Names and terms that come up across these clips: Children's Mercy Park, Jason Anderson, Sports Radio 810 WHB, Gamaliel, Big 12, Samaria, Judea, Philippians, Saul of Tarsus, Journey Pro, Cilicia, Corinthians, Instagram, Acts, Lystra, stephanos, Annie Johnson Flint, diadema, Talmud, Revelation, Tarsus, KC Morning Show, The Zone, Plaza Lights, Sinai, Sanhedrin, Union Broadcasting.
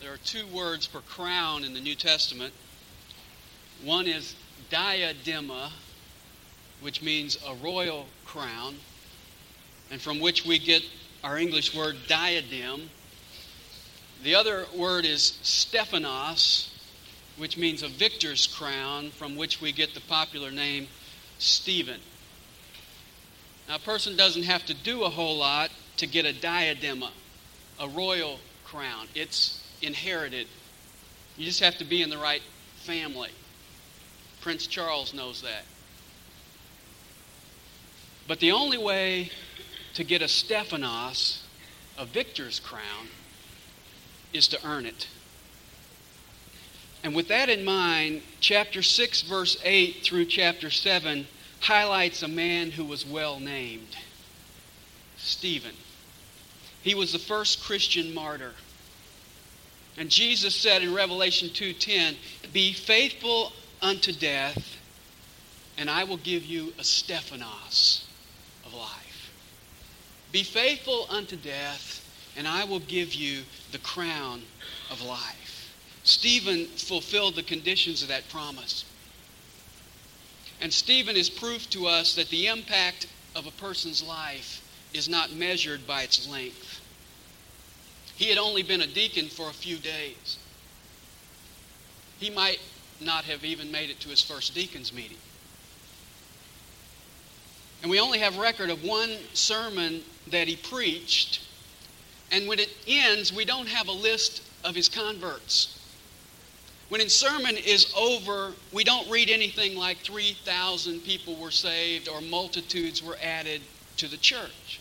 There are two words for crown in the New Testament. One is diadema, which means a royal crown, and from which we get our English word diadem. The other word is stephanos, which means a victor's crown, from which we get the popular name Stephen. Now, a person doesn't have to do a whole lot to get a diadema, a royal crown. It's inherited. You just have to be in the right family. Prince Charles knows that. But the only way to get a Stephanos, a victor's crown, is to earn it. And with that in mind, chapter 6, verse 8 through chapter 7 highlights a man who was well named, Stephen. He was the first Christian martyr. And Jesus said in Revelation 2:10, "Be faithful unto death, and I will give you a Stephanos of life." Be faithful unto death, and I will give you the crown of life. Stephen fulfilled the conditions of that promise. And Stephen is proof to us that the impact of a person's life is not measured by its length. He had only been a deacon for a few days. He might not have even made it to his first deacon's meeting. And we only have record of one sermon that he preached. And when it ends, we don't have a list of his converts. When his sermon is over, we don't read anything like 3,000 people were saved or multitudes were added to the church.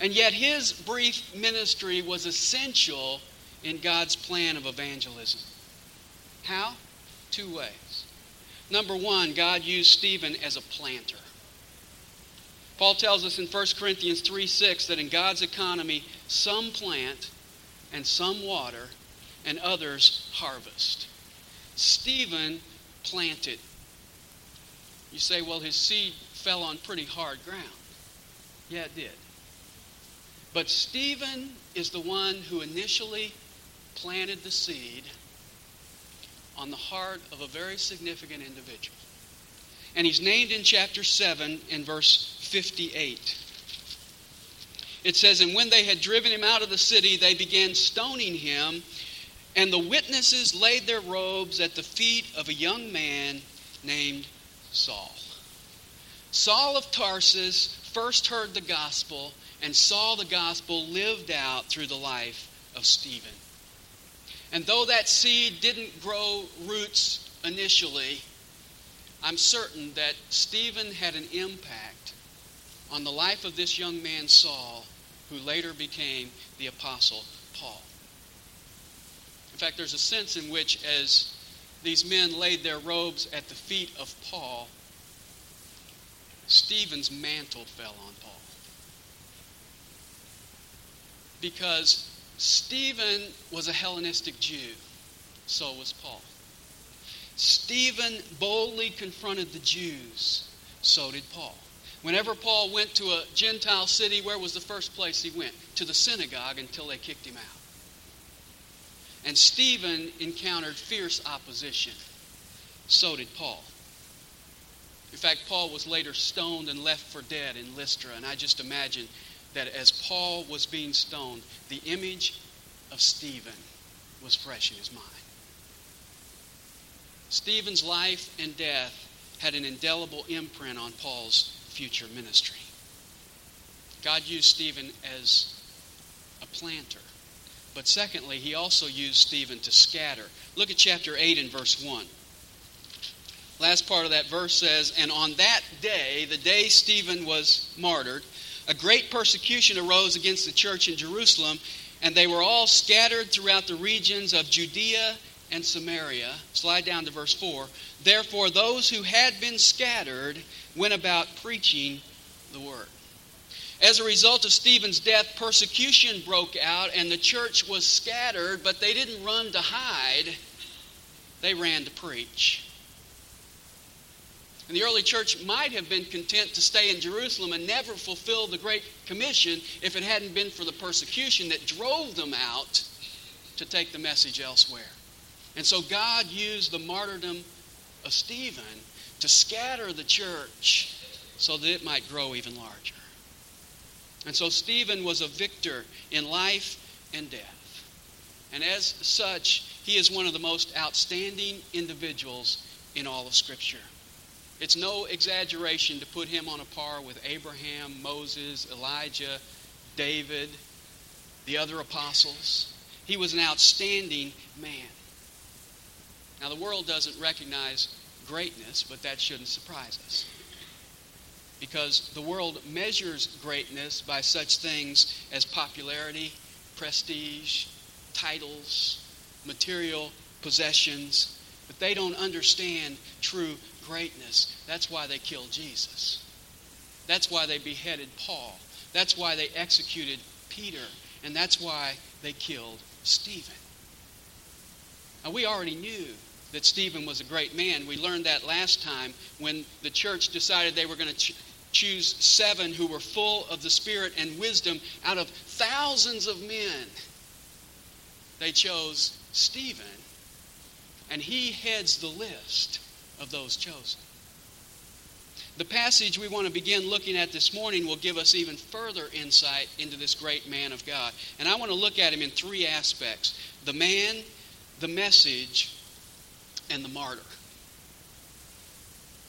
And yet his brief ministry was essential in God's plan of evangelism. How? Two ways. Number one, God used Stephen as a planter. Paul tells us in 1 Corinthians 3:6 that in God's economy, some plant and some water and others harvest. Stephen planted. You say, well, his seed fell on pretty hard ground. Yeah, it did. But Stephen is the one who initially planted the seed on the heart of a very significant individual. And he's named in chapter 7 in verse 58. It says, "And when they had driven him out of the city, they began stoning him. And the witnesses laid their robes at the feet of a young man named Saul." Saul of Tarsus first heard the gospel and saw the gospel lived out through the life of Stephen. And though that seed didn't grow roots initially, I'm certain that Stephen had an impact on the life of this young man, Saul, who later became the Apostle Paul. In fact, there's a sense in which as these men laid their robes at the feet of Paul, Stephen's mantle fell on Paul. Because Stephen was a Hellenistic Jew, so was Paul. Stephen boldly confronted the Jews. So did Paul. Whenever Paul went to a Gentile city, where was the first place he went? To the synagogue until they kicked him out. And Stephen encountered fierce opposition. So did Paul. In fact, Paul was later stoned and left for dead in Lystra. And I just imagine that as Paul was being stoned, the image of Stephen was fresh in his mind. Stephen's life and death had an indelible imprint on Paul's future ministry. God used Stephen as a planter. But secondly, he also used Stephen to scatter. Look at chapter 8 and verse 1. Last part of that verse says, "And on that day, the day Stephen was martyred, a great persecution arose against the church in Jerusalem, and they were all scattered throughout the regions of Judea and Samaria." Slide down to verse 4. "Therefore, those who had been scattered went about preaching the word." As a result of Stephen's death, persecution broke out and the church was scattered, but they didn't run to hide. They ran to preach. And the early church might have been content to stay in Jerusalem and never fulfill the Great Commission if it hadn't been for the persecution that drove them out to take the message elsewhere. And so God used the martyrdom of Stephen to scatter the church so that it might grow even larger. And so Stephen was a victor in life and death. And as such, he is one of the most outstanding individuals in all of Scripture. It's no exaggeration to put him on a par with Abraham, Moses, Elijah, David, the other apostles. He was an outstanding man. Now, the world doesn't recognize greatness, but that shouldn't surprise us, because the world measures greatness by such things as popularity, prestige, titles, material possessions, but they don't understand true greatness. That's why they killed Jesus. That's why they beheaded Paul. That's why they executed Peter. And that's why they killed Stephen. Now, we already knew that Stephen was a great man. We learned that last time when the church decided they were going to choose 7 who were full of the Spirit and wisdom out of thousands of men. They chose Stephen, and he heads the list of those chosen. The passage we want to begin looking at this morning will give us even further insight into this great man of God. And I want to look at him in 3 aspects: the man, the message, and the martyr.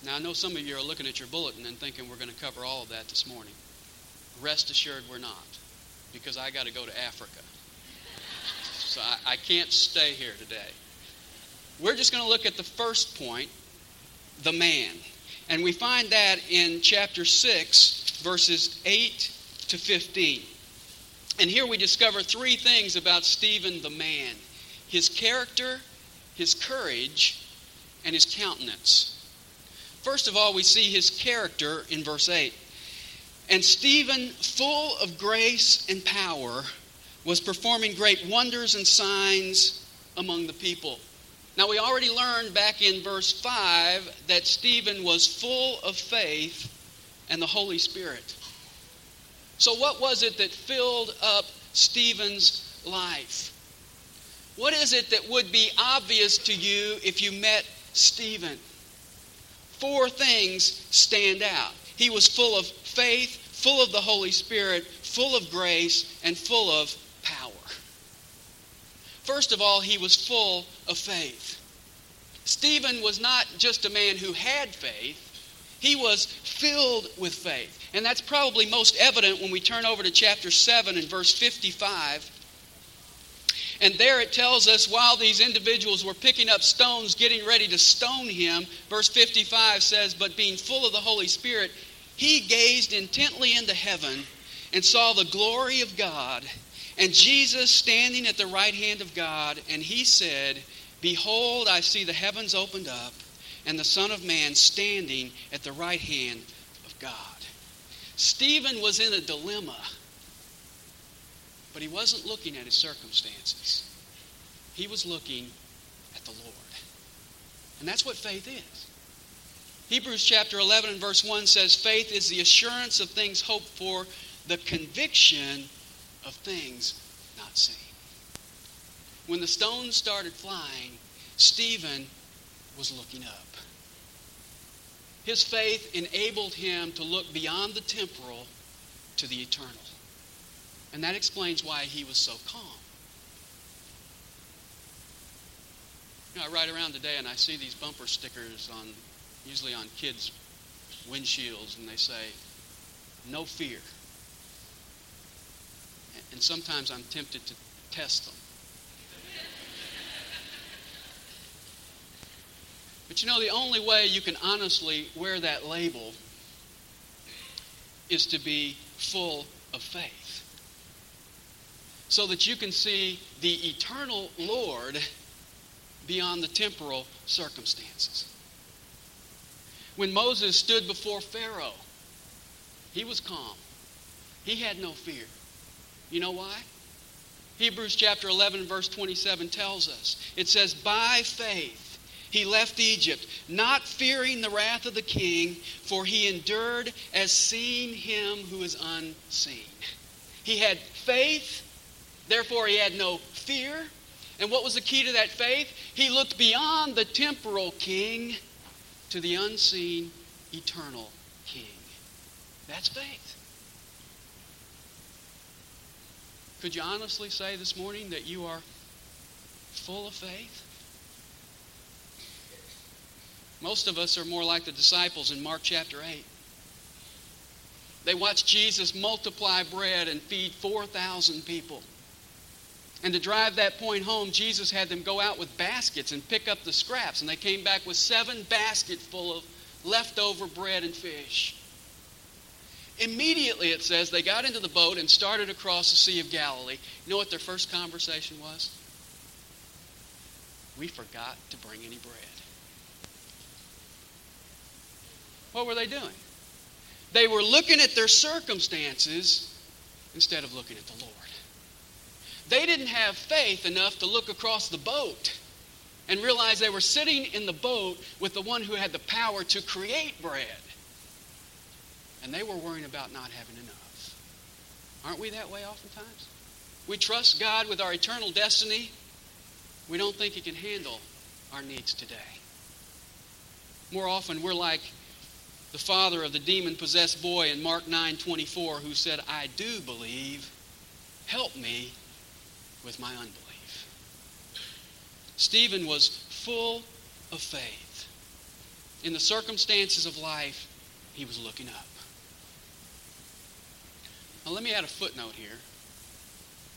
Now, I know some of you are looking at your bulletin and thinking we're going to cover all of that this morning. Rest assured we're not, because I got to go to Africa. So I can't stay here today. We're just going to look at the first point, the man. And we find that in chapter 6, verses 8 to 15. And here we discover 3 things about Stephen the man: his character, his courage, and his countenance. First of all, we see his character in verse 8. And Stephen, full of grace and power, was performing great wonders and signs among the people. Now, we already learned back in verse 5 that Stephen was full of faith and the Holy Spirit. So what was it that filled up Stephen's life? What is it that would be obvious to you if you met Stephen? 4 things stand out. He was full of faith, full of the Holy Spirit, full of grace, and full of power. First of all, he was full of faith. Stephen was not just a man who had faith. He was filled with faith. And that's probably most evident when we turn over to chapter 7 and verse 55. And there it tells us, while these individuals were picking up stones, getting ready to stone him, verse 55 says, but being full of the Holy Spirit, he gazed intently into heaven and saw the glory of God and Jesus standing at the right hand of God, and he said, behold, I see the heavens opened up, and the Son of Man standing at the right hand of God. Stephen was in a dilemma, but he wasn't looking at his circumstances. He was looking at the Lord. And that's what faith is. Hebrews chapter 11 and verse 1 says, faith is the assurance of things hoped for, the conviction of things not seen. When the stones started flying, Stephen was looking up. His faith enabled him to look beyond the temporal to the eternal. And that explains why he was so calm. You know, I ride around today and I see these bumper stickers on, usually on kids' windshields, and they say, no fear. And sometimes I'm tempted to test them. But you know, the only way you can honestly wear that label is to be full of faith, so that you can see the eternal Lord beyond the temporal circumstances. When Moses stood before Pharaoh, he was calm. He had no fear. You know why? Hebrews chapter 11, verse 27 tells us. It says, by faith he left Egypt, not fearing the wrath of the king, for he endured as seeing him who is unseen. He had faith, therefore he had no fear. And what was the key to that faith? He looked beyond the temporal king to the unseen, eternal king. That's faith. Could you honestly say this morning that you are full of faith? Most of us are more like the disciples in Mark chapter 8. They watched Jesus multiply bread and feed 4,000 people. And to drive that point home, Jesus had them go out with baskets and pick up the scraps. And they came back with 7 baskets full of leftover bread and fish. Immediately, it says, they got into the boat and started across the Sea of Galilee. You know what their first conversation was? We forgot to bring any bread. What were they doing? They were looking at their circumstances instead of looking at the Lord. They didn't have faith enough to look across the boat and realize they were sitting in the boat with the one who had the power to create bread. And they were worrying about not having enough. Aren't we that way oftentimes? We trust God with our eternal destiny. We don't think He can handle our needs today. More often, we're like the father of the demon-possessed boy in Mark 9:24 who said, I do believe, help me with my unbelief. Stephen was full of faith. In the circumstances of life, he was looking up. Now let me add a footnote here,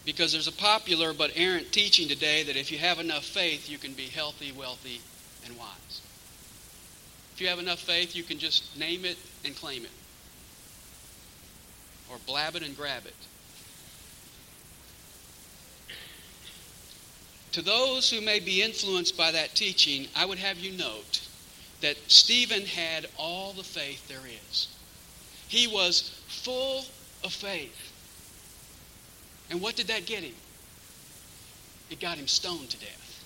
because there's a popular but errant teaching today that if you have enough faith, you can be healthy, wealthy, and wise. If you have enough faith, you can just name it and claim it, or blab it and grab it. To those who may be influenced by that teaching, I would have you note that Stephen had all the faith there is. He was full of faith. And what did that get him? It got him stoned to death.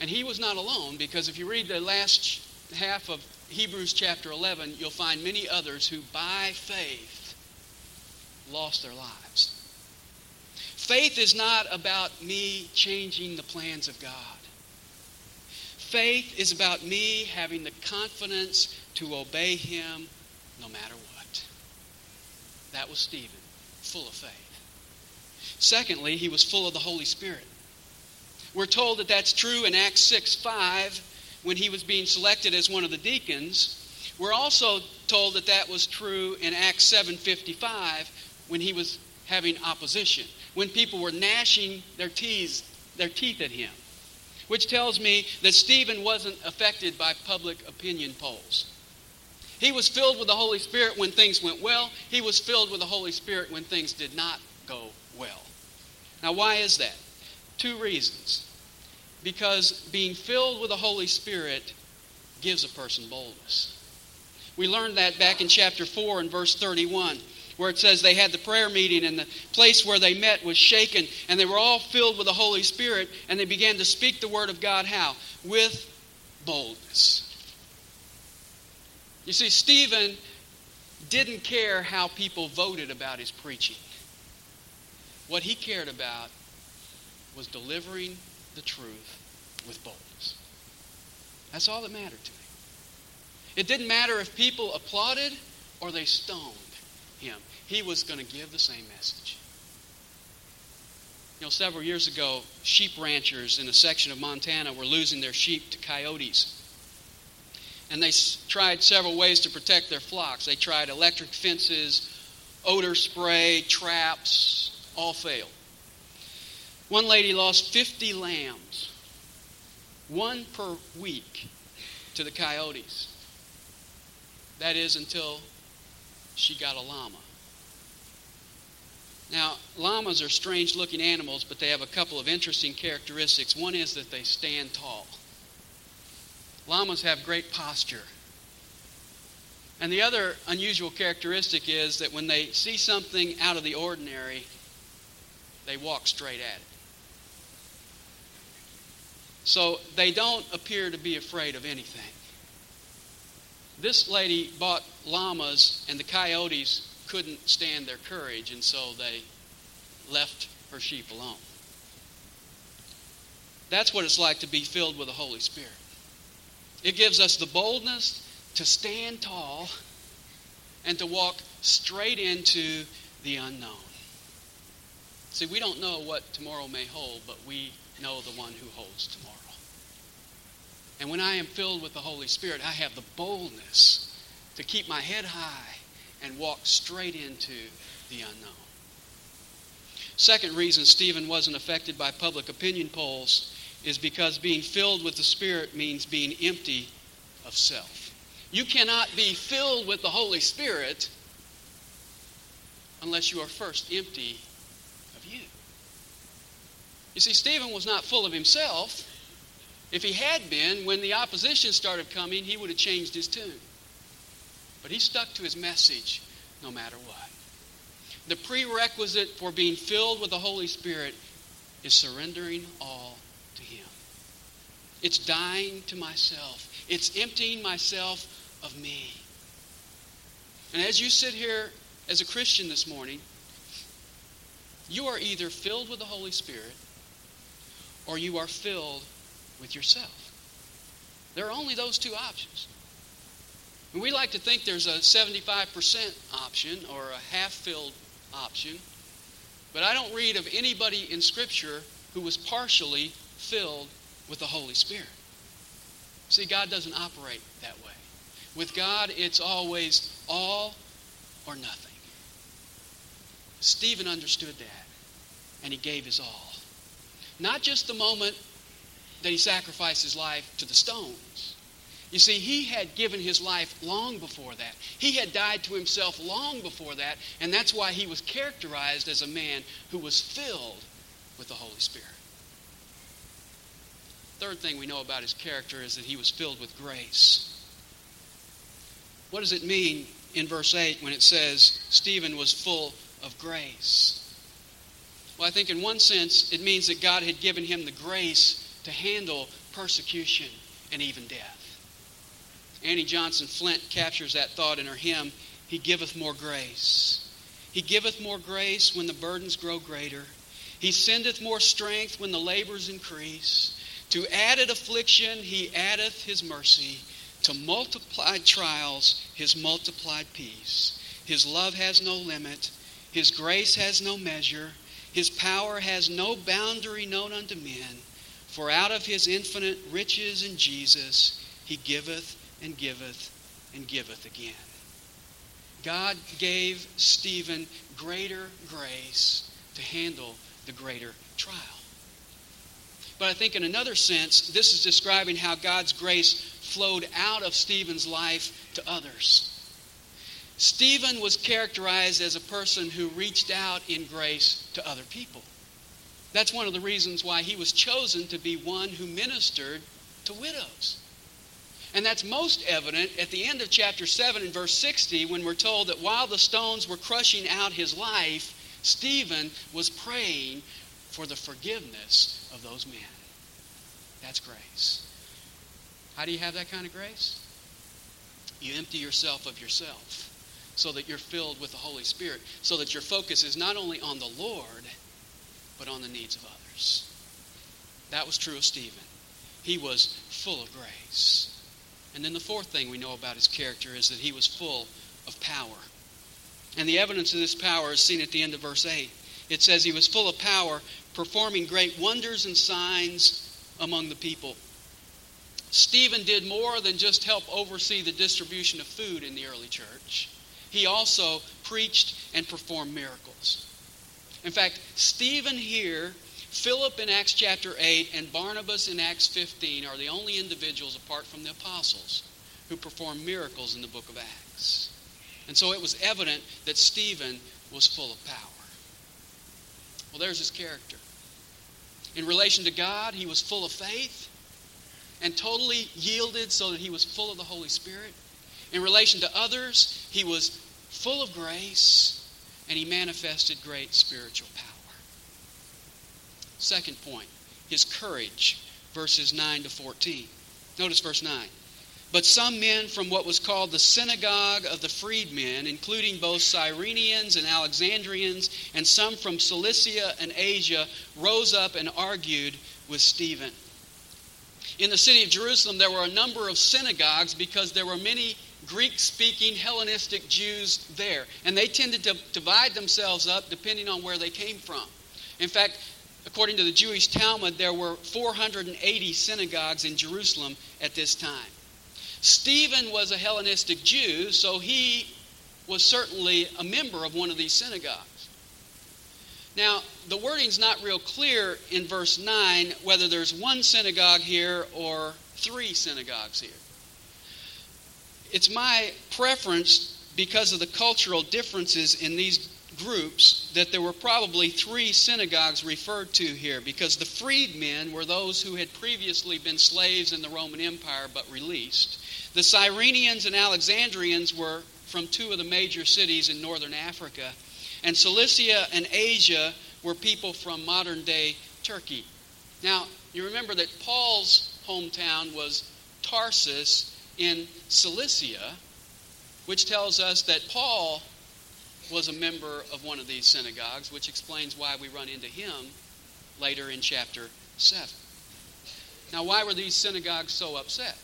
And he was not alone, because if you read the last half of Hebrews chapter 11, you'll find many others who by faith lost their lives. Faith is not about me changing the plans of God. Faith is about me having the confidence to obey Him no matter what. That was Stephen, full of faith. Secondly, he was full of the Holy Spirit. We're told that that's true in Acts 6:5 when he was being selected as one of the deacons. We're also told that that was true in Acts 7:55 when he was having opposition, when people were gnashing their teeth at him, which tells me that Stephen wasn't affected by public opinion polls. He was filled with the Holy Spirit when things went well. He was filled with the Holy Spirit when things did not go well. Now, why is that? 2 reasons. Because being filled with the Holy Spirit gives a person boldness. We learned that back in chapter 4 and verse 31. Where it says they had the prayer meeting and the place where they met was shaken and they were all filled with the Holy Spirit and they began to speak the Word of God how? With boldness. You see, Stephen didn't care how people voted about his preaching. What he cared about was delivering the truth with boldness. That's all that mattered to him. It didn't matter if people applauded or they stoned him. He was going to give the same message. You know, several years ago, sheep ranchers in a section of Montana were losing their sheep to coyotes. And they tried several ways to protect their flocks. They tried electric fences, odor spray, traps, all failed. One lady lost 50 lambs, 1 per week, to the coyotes. That is until she got a llama. Now, llamas are strange-looking animals, but they have a couple of interesting characteristics. One is that they stand tall. Llamas have great posture. And the other unusual characteristic is that when they see something out of the ordinary, they walk straight at it. So they don't appear to be afraid of anything. This lady bought llamas, and the coyotes couldn't stand their courage, and so they left her sheep alone. That's what it's like to be filled with the Holy Spirit. It gives us the boldness to stand tall and to walk straight into the unknown. See, we don't know what tomorrow may hold, but we know the one who holds tomorrow. And when I am filled with the Holy Spirit, I have the boldness to keep my head high and walk straight into the unknown. Second reason Stephen wasn't affected by public opinion polls is because being filled with the Spirit means being empty of self. You cannot be filled with the Holy Spirit unless you are first empty of you. You see, Stephen was not full of himself. If he had been, when the opposition started coming, he would have changed his tune. But he stuck to his message no matter what. The prerequisite for being filled with the Holy Spirit is surrendering all to Him. It's dying to myself. It's emptying myself of me. And as you sit here as a Christian this morning, you are either filled with the Holy Spirit or you are filled with yourself. There are only those two options. And we like to think there's a 75% option or a half-filled option, but I don't read of anybody in Scripture who was partially filled with the Holy Spirit. See, God doesn't operate that way. With God, it's always all or nothing. Stephen understood that, and he gave his all. Not just the moment that he sacrificed his life to the stones. You see, he had given his life long before that. He had died to himself long before that, and that's why he was characterized as a man who was filled with the Holy Spirit. Third thing we know about his character is that he was filled with grace. What does it mean in verse 8 when it says Stephen was full of grace? Well, I think in one sense it means that God had given him the grace to handle persecution and even death. Annie Johnson Flint captures that thought in her hymn, "He giveth more grace." He giveth more grace when the burdens grow greater. He sendeth more strength when the labors increase. To added affliction he addeth his mercy. To multiplied trials his multiplied peace. His love has no limit. His grace has no measure. His power has no boundary known unto men. For out of his infinite riches in Jesus he giveth and giveth and giveth again. God gave Stephen greater grace to handle the greater trial. But I think in another sense, this is describing how God's grace flowed out of Stephen's life to others. Stephen was characterized as a person who reached out in grace to other people. That's one of the reasons why he was chosen to be one who ministered to widows. And that's most evident at the end of chapter 7 and verse 60 when we're told that while the stones were crushing out his life, Stephen was praying for the forgiveness of those men. That's grace. How do you have that kind of grace? You empty yourself of yourself so that you're filled with the Holy Spirit, so that your focus is not only on the Lord, but on the needs of others. That was true of Stephen. He was full of grace. And then the fourth thing we know about his character is that he was full of power. And the evidence of this power is seen at the end of verse 8. It says he was full of power, performing great wonders and signs among the people. Stephen did more than just help oversee the distribution of food in the early church. He also preached and performed miracles. In fact, Stephen here, Philip in Acts chapter 8 and Barnabas in Acts 15 are the only individuals apart from the apostles who performed miracles in the book of Acts. And so it was evident that Stephen was full of power. Well, there's his character. In relation to God, he was full of faith and totally yielded so that he was full of the Holy Spirit. In relation to others, he was full of grace and he manifested great spiritual power. Second point, his courage, verses 9 to 14. Notice verse 9. But some men from what was called the synagogue of the freedmen, including both Cyrenians and Alexandrians, and some from Cilicia and Asia, rose up and argued with Stephen. In the city of Jerusalem, there were a number of synagogues because there were many Greek-speaking Hellenistic Jews there. And they tended to divide themselves up depending on where they came from. In fact, according to the Jewish Talmud, there were 480 synagogues in Jerusalem at this time. Stephen was a Hellenistic Jew, so he was certainly a member of one of these synagogues. Now, the wording's not real clear in verse 9 whether there's one synagogue here or three synagogues here. It's my preference, because of the cultural differences in these groups, that there were probably three synagogues referred to here, because the freedmen were those who had previously been slaves in the Roman Empire but released. The Cyrenians and Alexandrians were from two of the major cities in northern Africa, and Cilicia and Asia were people from modern-day Turkey. Now, you remember that Paul's hometown was Tarsus in Cilicia, which tells us that Paul was a member of one of these synagogues, which explains why we run into him later in chapter 7. Now, why were these synagogues so upset?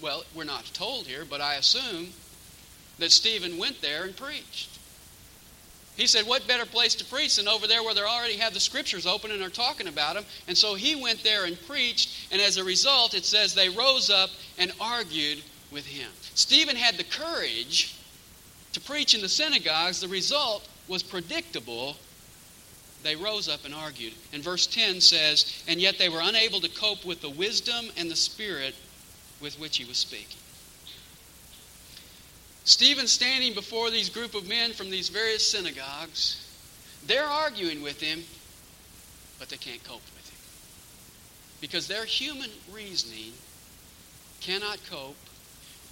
Well, we're not told here, but I assume that Stephen went there and preached. He said, what better place to preach than over there where they already have the scriptures open and are talking about them? And so he went there and preached, and as a result, it says they rose up and argued with him. Stephen had the courage to preach in the synagogues. The result was predictable. They rose up and argued. And verse 10 says, and yet they were unable to cope with the wisdom and the spirit with which he was speaking. Stephen standing before these group of men from these various synagogues, they're arguing with him, but they can't cope with him, because their human reasoning cannot cope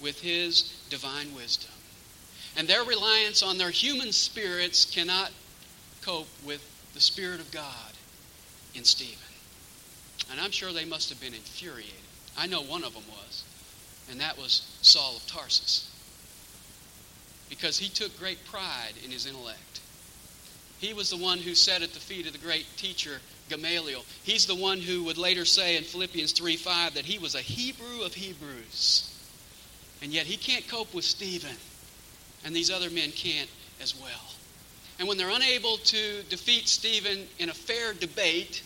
with his divine wisdom. And their reliance on their human spirits cannot cope with the Spirit of God in Stephen. And I'm sure they must have been infuriated. I know one of them was, and that was Saul of Tarsus, because he took great pride in his intellect. He was the one who sat at the feet of the great teacher Gamaliel. He's the one who would later say in Philippians 3:5 that he was a Hebrew of Hebrews. And yet he can't cope with Stephen. And these other men can't as well. And when they're unable to defeat Stephen in a fair debate,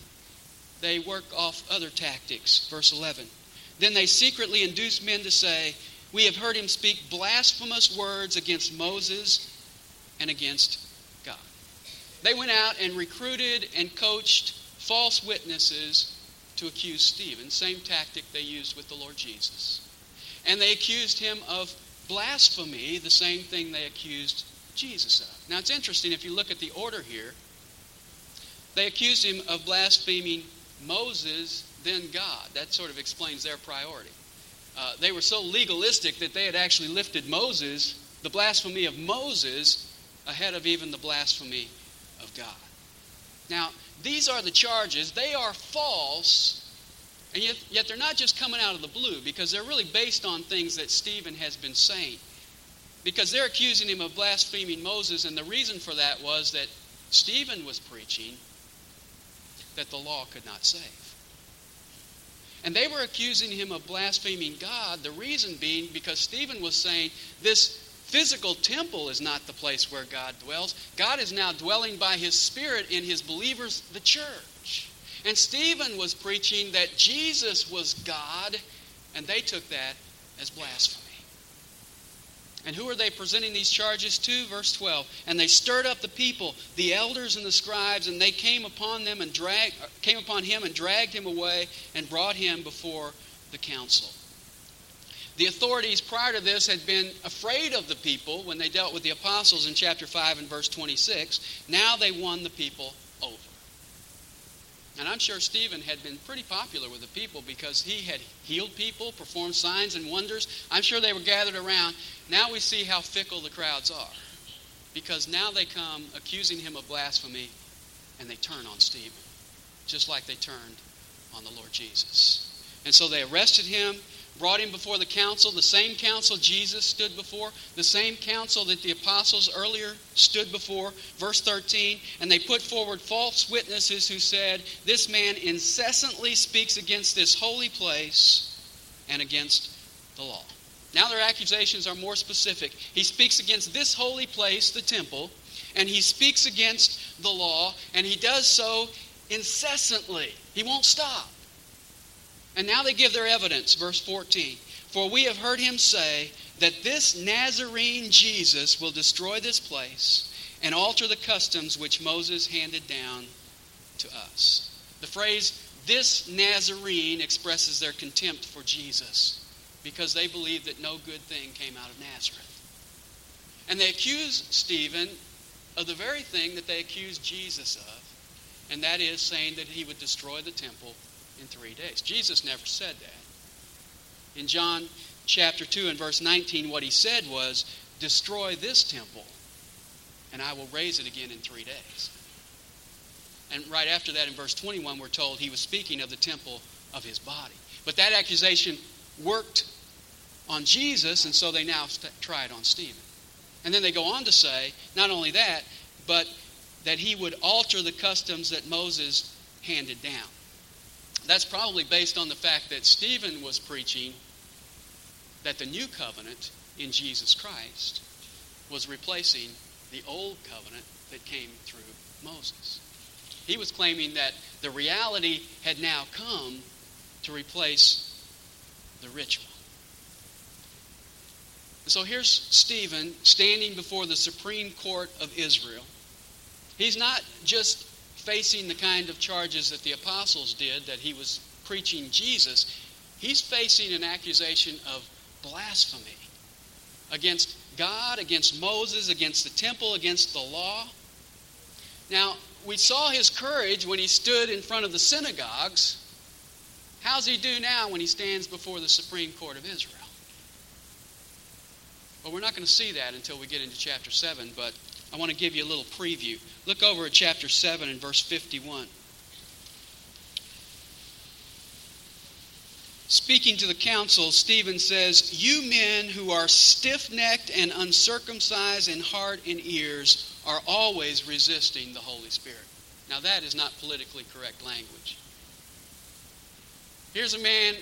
they work off other tactics. Verse 11. Then they secretly induce men to say, we have heard him speak blasphemous words against Moses and against God. They went out and recruited and coached false witnesses to accuse Stephen. Same tactic they used with the Lord Jesus. And they accused him of blasphemy, the same thing they accused Jesus of. Now, it's interesting if you look at the order here. They accused him of blaspheming Moses, then God. That sort of explains their priority. They were so legalistic that they had actually lifted Moses, the blasphemy of Moses, ahead of even the blasphemy of God. Now, these are the charges. They are false. And yet they're not just coming out of the blue, because they're really based on things that Stephen has been saying. Because they're accusing him of blaspheming Moses, and the reason for that was that Stephen was preaching that the law could not save. And they were accusing him of blaspheming God, the reason being because Stephen was saying this physical temple is not the place where God dwells. God is now dwelling by his Spirit in his believers, the church. And Stephen was preaching that Jesus was God, and they took that as blasphemy. And who are they presenting these charges to? Verse 12. And they stirred up the people, the elders and the scribes, and they came upon him and dragged him away and brought him before the council. The authorities prior to this had been afraid of the people when they dealt with the apostles in chapter 5 and verse 26. Now they won the people over. And I'm sure Stephen had been pretty popular with the people because he had healed people, performed signs and wonders. I'm sure they were gathered around. Now we see how fickle the crowds are, because now they come accusing him of blasphemy and they turn on Stephen, just like they turned on the Lord Jesus. And so they arrested him, brought him before the council, the same council Jesus stood before, the same council that the apostles earlier stood before. Verse 13, and they put forward false witnesses who said, this man incessantly speaks against this holy place and against the law. Now their accusations are more specific. He speaks against this holy place, the temple, and he speaks against the law, and he does so incessantly. He won't stop. And now they give their evidence, verse 14. For we have heard him say that this Nazarene Jesus will destroy this place and alter the customs which Moses handed down to us. The phrase, this Nazarene, expresses their contempt for Jesus because they believe that no good thing came out of Nazareth. And they accuse Stephen of the very thing that they accused Jesus of, and that is saying that he would destroy the temple in 3 days. Jesus never said that. In John chapter 2 and verse 19, what he said was, destroy this temple, and I will raise it again in 3 days. And right after that, in verse 21, we're told he was speaking of the temple of his body. But that accusation worked on Jesus, and so they now try it on Stephen. And then they go on to say, not only that, but that he would alter the customs that Moses handed down. That's probably based on the fact that Stephen was preaching that the new covenant in Jesus Christ was replacing the old covenant that came through Moses. He was claiming that the reality had now come to replace the ritual. And so here's Stephen standing before the Supreme Court of Israel. He's not just facing the kind of charges that the apostles did, that he was preaching Jesus. He's facing an accusation of blasphemy against God, against Moses, against the temple, against the law. Now, we saw his courage when he stood in front of the synagogues. How's he do now when he stands before the Supreme Court of Israel? Well, we're not going to see that until we get into chapter 7, but I want to give you a little preview. Look over at chapter 7 and verse 51. Speaking to the council, Stephen says, you men who are stiff-necked and uncircumcised in heart and ears are always resisting the Holy Spirit. Now that is not politically correct language. Here's a man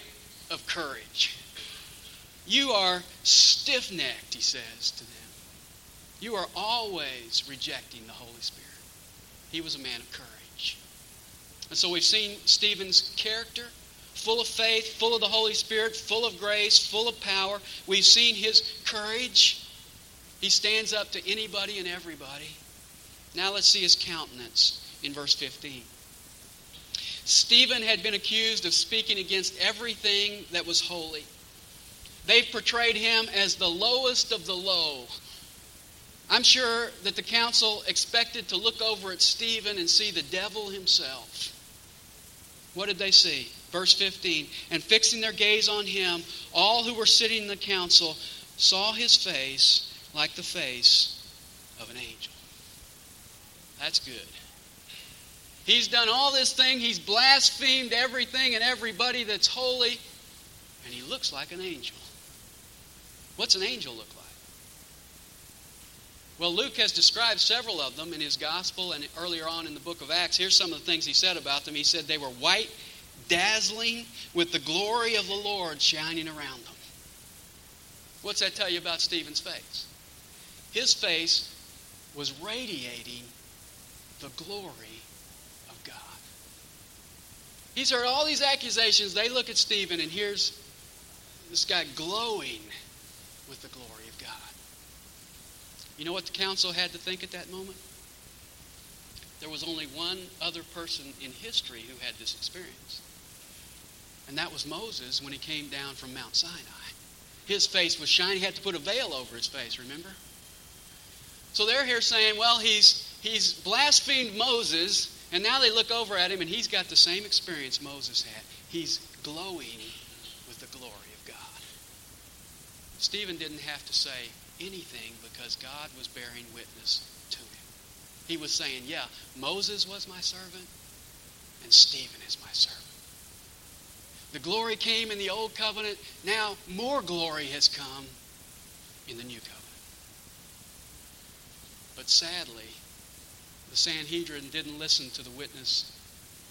of courage. You are stiff-necked, he says to them. You are always rejecting the Holy Spirit. He was a man of courage. And so we've seen Stephen's character, full of faith, full of the Holy Spirit, full of grace, full of power. We've seen his courage. He stands up to anybody and everybody. Now let's see his countenance in verse 15. Stephen had been accused of speaking against everything that was holy. They've portrayed him as the lowest of the low. I'm sure that the council expected to look over at Stephen and see the devil himself. What did they see? Verse 15, and fixing their gaze on him, all who were sitting in the council saw his face like the face of an angel. That's good. He's done all this thing. He's blasphemed everything and everybody that's holy, and he looks like an angel. What's an angel look like? Well, Luke has described several of them in his gospel and earlier on in the book of Acts. Here's some of the things he said about them. He said they were white, dazzling, with the glory of the Lord shining around them. What's that tell you about Stephen's face? His face was radiating the glory of God. He's heard all these accusations. They look at Stephen, and here's this guy glowing with the glory. You know what the council had to think at that moment? There was only one other person in history who had this experience. And that was Moses when he came down from Mount Sinai. His face was shining. He had to put a veil over his face, remember? So they're here saying, well, he's blasphemed Moses, and now they look over at him, and he's got the same experience Moses had. He's glowing with the glory of God. Stephen didn't have to say anything because God was bearing witness to him. He was saying, yeah, Moses was my servant and Stephen is my servant. The glory came in the old covenant. Now more glory has come in the new covenant. But sadly, the Sanhedrin didn't listen to the witness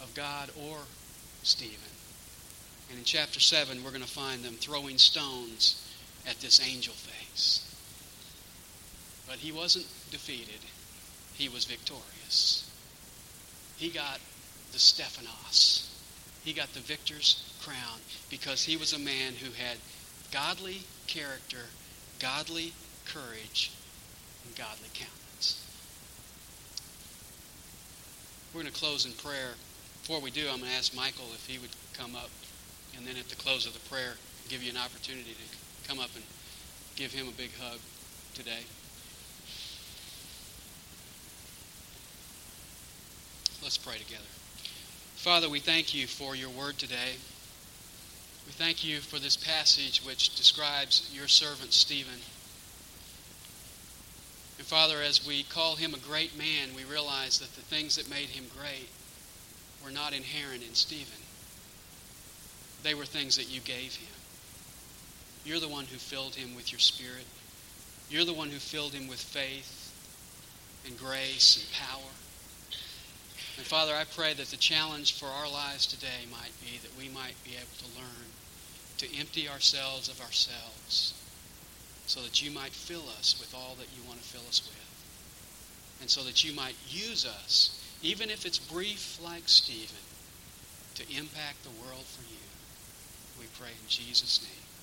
of God or Stephen. And in chapter 7, we're going to find them throwing stones at this angel face. But he wasn't defeated. He was victorious. He got the stephanos. He got the victor's crown because he was a man who had godly character, godly courage, and godly countenance. We're going to close in prayer. Before we do, I'm going to ask Michael if he would come up, and then at the close of the prayer, give you an opportunity to come up and give him a big hug today. Let's pray together. Father, we thank you for your word today. We thank you for this passage which describes your servant Stephen. And Father, as we call him a great man, we realize that the things that made him great were not inherent in Stephen. They were things that you gave him. You're the one who filled him with your Spirit. You're the one who filled him with faith and grace and power. And Father, I pray that the challenge for our lives today might be that we might be able to learn to empty ourselves of ourselves so that you might fill us with all that you want to fill us with. And so that you might use us, even if it's brief like Stephen, to impact the world for you. We pray in Jesus' name.